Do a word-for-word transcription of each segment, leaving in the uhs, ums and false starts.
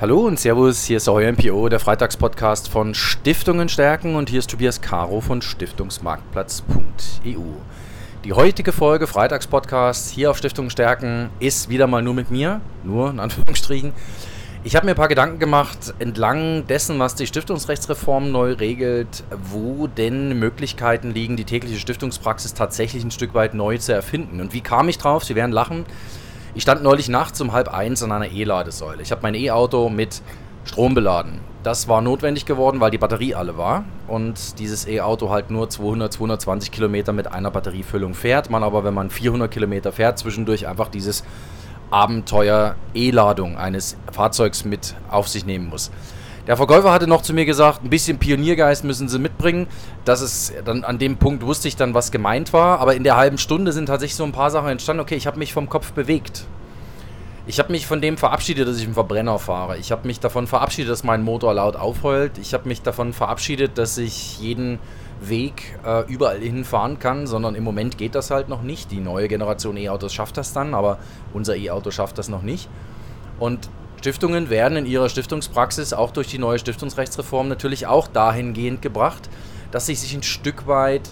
Hallo und Servus, hier ist euer M P O, der Freitagspodcast von Stiftungen Stärken und hier ist Tobias Caro von stiftungsmarktplatz punkt e u. Die heutige Folge Freitagspodcast hier auf Stiftungen Stärken ist wieder mal nur mit mir, nur in Anführungsstrichen. Ich habe mir ein paar Gedanken gemacht entlang dessen, was die Stiftungsrechtsreform neu regelt, wo denn Möglichkeiten liegen, die tägliche Stiftungspraxis tatsächlich ein Stück weit neu zu erfinden. Und wie kam ich drauf? Sie werden lachen. Ich stand neulich nachts um halb eins an einer E-Ladesäule. Ich habe mein E-Auto mit Strom beladen. Das war notwendig geworden, weil die Batterie alle war und dieses E-Auto halt nur zweihundert, zweihundertzwanzig Kilometer mit einer Batteriefüllung fährt. Man aber, wenn man vierhundert Kilometer fährt, zwischendurch einfach dieses Abenteuer E-Ladung eines Fahrzeugs mit auf sich nehmen muss. Der Verkäufer hatte noch zu mir gesagt, ein bisschen Pioniergeist müssen Sie mitbringen. Das ist dann an dem Punkt wusste ich dann, was gemeint war. Aber in der halben Stunde sind tatsächlich so ein paar Sachen entstanden. Okay, ich habe mich vom Kopf bewegt. Ich habe mich von dem verabschiedet, dass ich einen Verbrenner fahre. Ich habe mich davon verabschiedet, dass mein Motor laut aufheult. Ich habe mich davon verabschiedet, dass ich jeden Weg äh, überall hinfahren kann, sondern im Moment geht das halt noch nicht. Die neue Generation E-Autos schafft das dann, aber unser E-Auto schafft das noch nicht. Und Stiftungen werden in ihrer Stiftungspraxis auch durch die neue Stiftungsrechtsreform natürlich auch dahingehend gebracht, dass sie sich ein Stück weit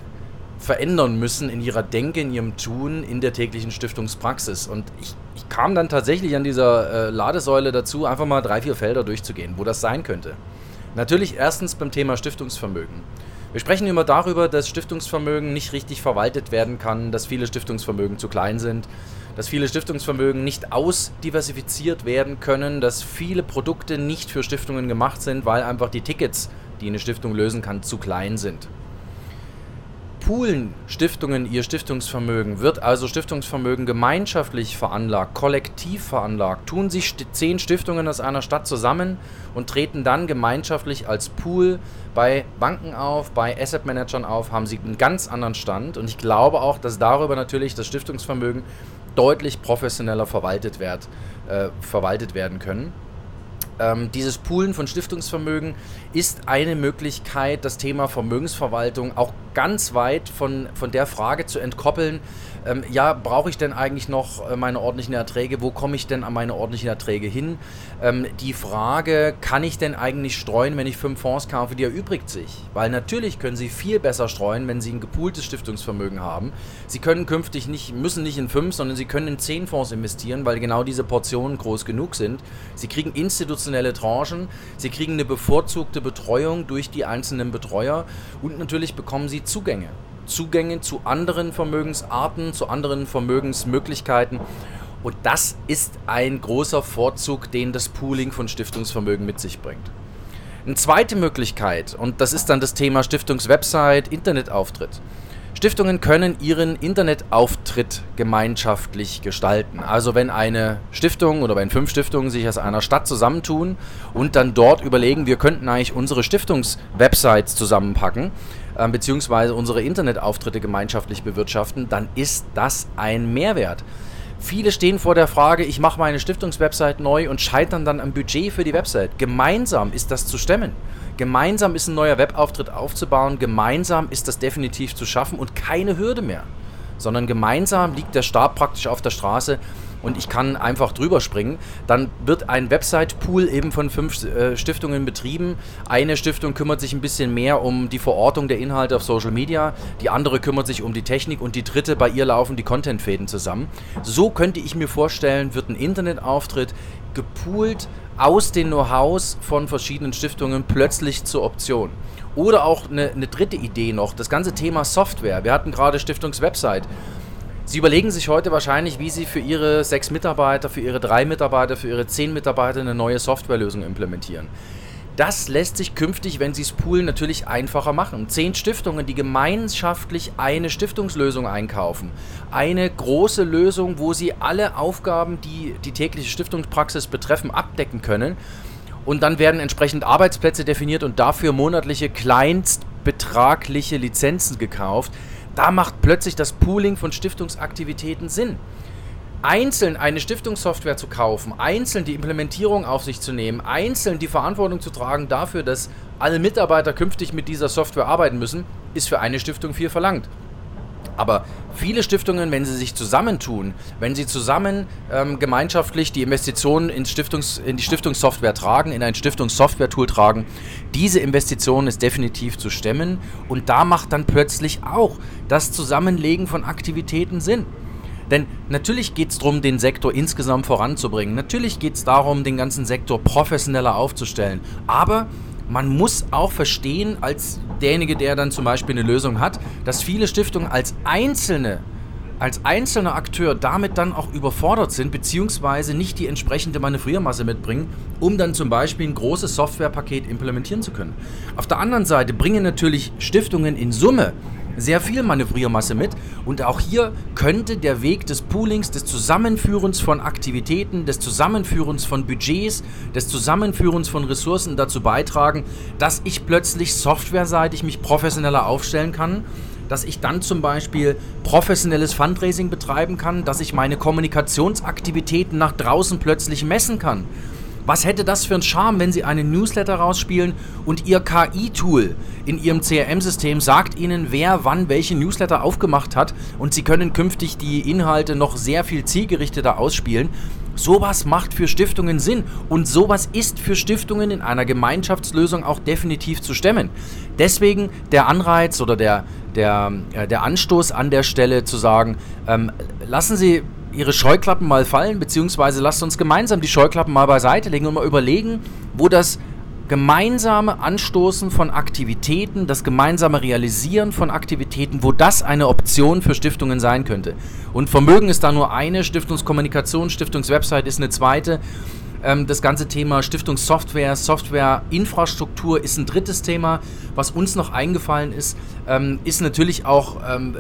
verändern müssen in ihrer Denke, in ihrem Tun, in der täglichen Stiftungspraxis. Und ich, ich kam dann tatsächlich an dieser äh, Ladesäule dazu, einfach mal drei, vier Felder durchzugehen, wo das sein könnte. Natürlich erstens beim Thema Stiftungsvermögen. Wir sprechen immer darüber, dass Stiftungsvermögen nicht richtig verwaltet werden kann, dass viele Stiftungsvermögen zu klein sind, dass viele Stiftungsvermögen nicht ausdiversifiziert werden können, dass viele Produkte nicht für Stiftungen gemacht sind, weil einfach die Tickets, die eine Stiftung lösen kann, zu klein sind. Poolen Stiftungen ihr Stiftungsvermögen, wird also Stiftungsvermögen gemeinschaftlich veranlagt, kollektiv veranlagt, tun sich zehn Stiftungen aus einer Stadt zusammen und treten dann gemeinschaftlich als Pool bei Banken auf, bei Asset-Managern auf, haben sie einen ganz anderen Stand und ich glaube auch, dass darüber natürlich das Stiftungsvermögen deutlich professioneller verwaltet wird, äh, verwaltet werden können. Ähm, dieses Poolen von Stiftungsvermögen ist eine Möglichkeit, das Thema Vermögensverwaltung auch ganz weit von, von der Frage zu entkoppeln, ähm, ja, brauche ich denn eigentlich noch meine ordentlichen Erträge, wo komme ich denn an meine ordentlichen Erträge hin? Ähm, die Frage, kann ich denn eigentlich streuen, wenn ich fünf Fonds kaufe, die erübrigt sich? Weil natürlich können Sie viel besser streuen, wenn Sie ein gepooltes Stiftungsvermögen haben. Sie können künftig nicht, müssen nicht in fünf, sondern Sie können in zehn Fonds investieren, weil genau diese Portionen groß genug sind. Sie kriegen institutionelle Tranchen, sie kriegen eine bevorzugte Betreuung durch die einzelnen Betreuer und natürlich bekommen sie Zugänge. Zugänge zu anderen Vermögensarten, zu anderen Vermögensmöglichkeiten und das ist ein großer Vorzug, den das Pooling von Stiftungsvermögen mit sich bringt. Eine zweite Möglichkeit und das ist dann das Thema Stiftungswebsite, Internetauftritt. Stiftungen können ihren Internetauftritt gemeinschaftlich gestalten. Also wenn eine Stiftung oder wenn fünf Stiftungen sich aus einer Stadt zusammentun und dann dort überlegen, wir könnten eigentlich unsere Stiftungswebsites zusammenpacken, äh, beziehungsweise unsere Internetauftritte gemeinschaftlich bewirtschaften, dann ist das ein Mehrwert. Viele stehen vor der Frage, ich mache meine Stiftungswebsite neu und scheitern dann am Budget für die Website. Gemeinsam ist das zu stemmen. Gemeinsam ist ein neuer Webauftritt aufzubauen, gemeinsam ist das definitiv zu schaffen und keine Hürde mehr, sondern gemeinsam liegt der Stab praktisch auf der Straße und ich kann einfach drüber springen. Dann wird ein Website-Pool eben von fünf äh, Stiftungen betrieben. Eine Stiftung kümmert sich ein bisschen mehr um die Verortung der Inhalte auf Social Media, die andere kümmert sich um die Technik und die dritte, bei ihr laufen die Contentfäden zusammen. So könnte ich mir vorstellen, wird ein Internetauftritt gepoolt aus den Know-hows von verschiedenen Stiftungen plötzlich zur Option. Oder auch eine, eine dritte Idee noch, das ganze Thema Software. Wir hatten gerade Stiftungswebsite. Sie überlegen sich heute wahrscheinlich, wie Sie für Ihre sechs Mitarbeiter, für Ihre drei Mitarbeiter, für Ihre zehn Mitarbeiter eine neue Softwarelösung implementieren. Das lässt sich künftig, wenn Sie es poolen, natürlich einfacher machen. Zehn Stiftungen, die gemeinschaftlich eine Stiftungslösung einkaufen. Eine große Lösung, wo Sie alle Aufgaben, die die tägliche Stiftungspraxis betreffen, abdecken können. Und dann werden entsprechend Arbeitsplätze definiert und dafür monatliche kleinstbetragliche Lizenzen gekauft. Da macht plötzlich das Pooling von Stiftungsaktivitäten Sinn. Einzeln eine Stiftungssoftware zu kaufen, einzeln die Implementierung auf sich zu nehmen, einzeln die Verantwortung zu tragen dafür, dass alle Mitarbeiter künftig mit dieser Software arbeiten müssen, ist für eine Stiftung viel verlangt. Aber viele Stiftungen, wenn sie sich zusammentun, wenn sie zusammen ähm, gemeinschaftlich die Investitionen in, Stiftungs-, in die Stiftungssoftware tragen, in ein Stiftungssoftware-Tool tragen, diese Investition ist definitiv zu stemmen. Und da macht dann plötzlich auch das Zusammenlegen von Aktivitäten Sinn. Denn natürlich geht es darum, den Sektor insgesamt voranzubringen. Natürlich geht es darum, den ganzen Sektor professioneller aufzustellen. Aber man muss auch verstehen, als derjenige, der dann zum Beispiel eine Lösung hat, dass viele Stiftungen als einzelne, als einzelner Akteur damit dann auch überfordert sind, beziehungsweise nicht die entsprechende Manövriermasse mitbringen, um dann zum Beispiel ein großes Softwarepaket implementieren zu können. Auf der anderen Seite bringen natürlich Stiftungen in Summe sehr viel Manövriermasse mit und auch hier könnte der Weg des Poolings, des Zusammenführens von Aktivitäten, des Zusammenführens von Budgets, des Zusammenführens von Ressourcen dazu beitragen, dass ich plötzlich softwareseitig mich professioneller aufstellen kann, dass ich dann zum Beispiel professionelles Fundraising betreiben kann, dass ich meine Kommunikationsaktivitäten nach draußen plötzlich messen kann. Was hätte das für einen Charme, wenn Sie einen Newsletter rausspielen und Ihr K I-Tool in Ihrem C R M-System sagt Ihnen, wer wann welche Newsletter aufgemacht hat und Sie können künftig die Inhalte noch sehr viel zielgerichteter ausspielen. Sowas macht für Stiftungen Sinn und sowas ist für Stiftungen in einer Gemeinschaftslösung auch definitiv zu stemmen. Deswegen der Anreiz oder der, der, der Anstoß an der Stelle zu sagen, ähm, lassen Sie Ihre Scheuklappen mal fallen, beziehungsweise lasst uns gemeinsam die Scheuklappen mal beiseite legen und mal überlegen, wo das gemeinsame Anstoßen von Aktivitäten, das gemeinsame Realisieren von Aktivitäten, wo das eine Option für Stiftungen sein könnte. Und Vermögen ist da nur eine, Stiftungskommunikation, Stiftungswebsite ist eine zweite. Das ganze Thema Stiftungssoftware, Softwareinfrastruktur ist ein drittes Thema. Was uns noch eingefallen ist, ist natürlich auch,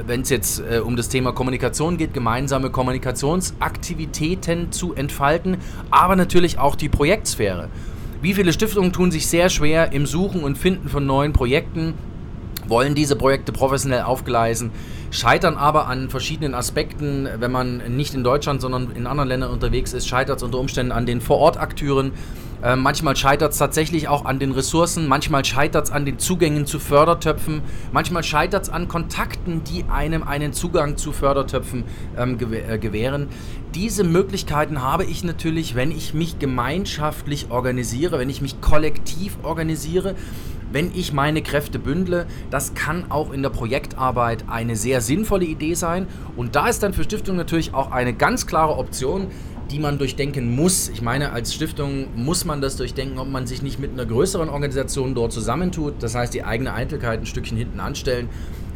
wenn es jetzt um das Thema Kommunikation geht, gemeinsame Kommunikationsaktivitäten zu entfalten, aber natürlich auch die Projektsphäre. Wie viele Stiftungen tun sich sehr schwer im Suchen und Finden von neuen Projekten, wollen diese Projekte professionell aufgleisen, scheitern aber an verschiedenen Aspekten, wenn man nicht in Deutschland, sondern in anderen Ländern unterwegs ist, scheitert es unter Umständen an den Vorortakteuren, äh, manchmal scheitert es tatsächlich auch an den Ressourcen, manchmal scheitert es an den Zugängen zu Fördertöpfen, manchmal scheitert es an Kontakten, die einem einen Zugang zu Fördertöpfen ähm, gewäh- äh, gewähren. Diese Möglichkeiten habe ich natürlich, wenn ich mich gemeinschaftlich organisiere, wenn ich mich kollektiv organisiere, wenn ich meine Kräfte bündle. Das kann auch in der Projektarbeit eine sehr sinnvolle Idee sein. Und da ist dann für Stiftungen natürlich auch eine ganz klare Option, die man durchdenken muss. Ich meine, als Stiftung muss man das durchdenken, ob man sich nicht mit einer größeren Organisation dort zusammentut. Das heißt, die eigene Eitelkeit ein Stückchen hinten anstellen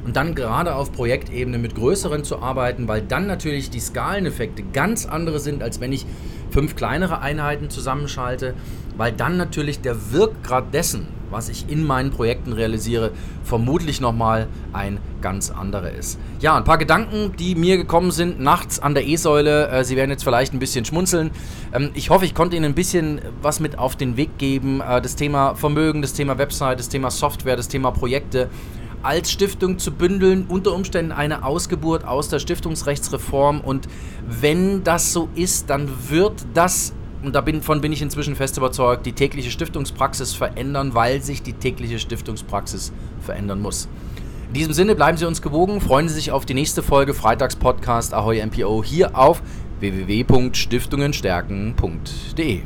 und dann gerade auf Projektebene mit größeren zu arbeiten, weil dann natürlich die Skaleneffekte ganz andere sind, als wenn ich fünf kleinere Einheiten zusammenschalte, weil dann natürlich der Wirkgrad dessen, was ich in meinen Projekten realisiere, vermutlich nochmal ein ganz anderer ist. Ja, ein paar Gedanken, die mir gekommen sind, nachts an der E-Säule. Sie werden jetzt vielleicht ein bisschen schmunzeln. Ich hoffe, ich konnte Ihnen ein bisschen was mit auf den Weg geben. Das Thema Vermögen, das Thema Website, das Thema Software, das Thema Projekte als Stiftung zu bündeln, unter Umständen eine Ausgeburt aus der Stiftungsrechtsreform. Und wenn das so ist, dann wird das, und davon bin ich inzwischen fest überzeugt, die tägliche Stiftungspraxis verändern, weil sich die tägliche Stiftungspraxis verändern muss. In diesem Sinne, bleiben Sie uns gewogen, freuen Sie sich auf die nächste Folge Freitagspodcast Ahoi M P O hier auf w w w Punkt stiftungen stärken Punkt d e.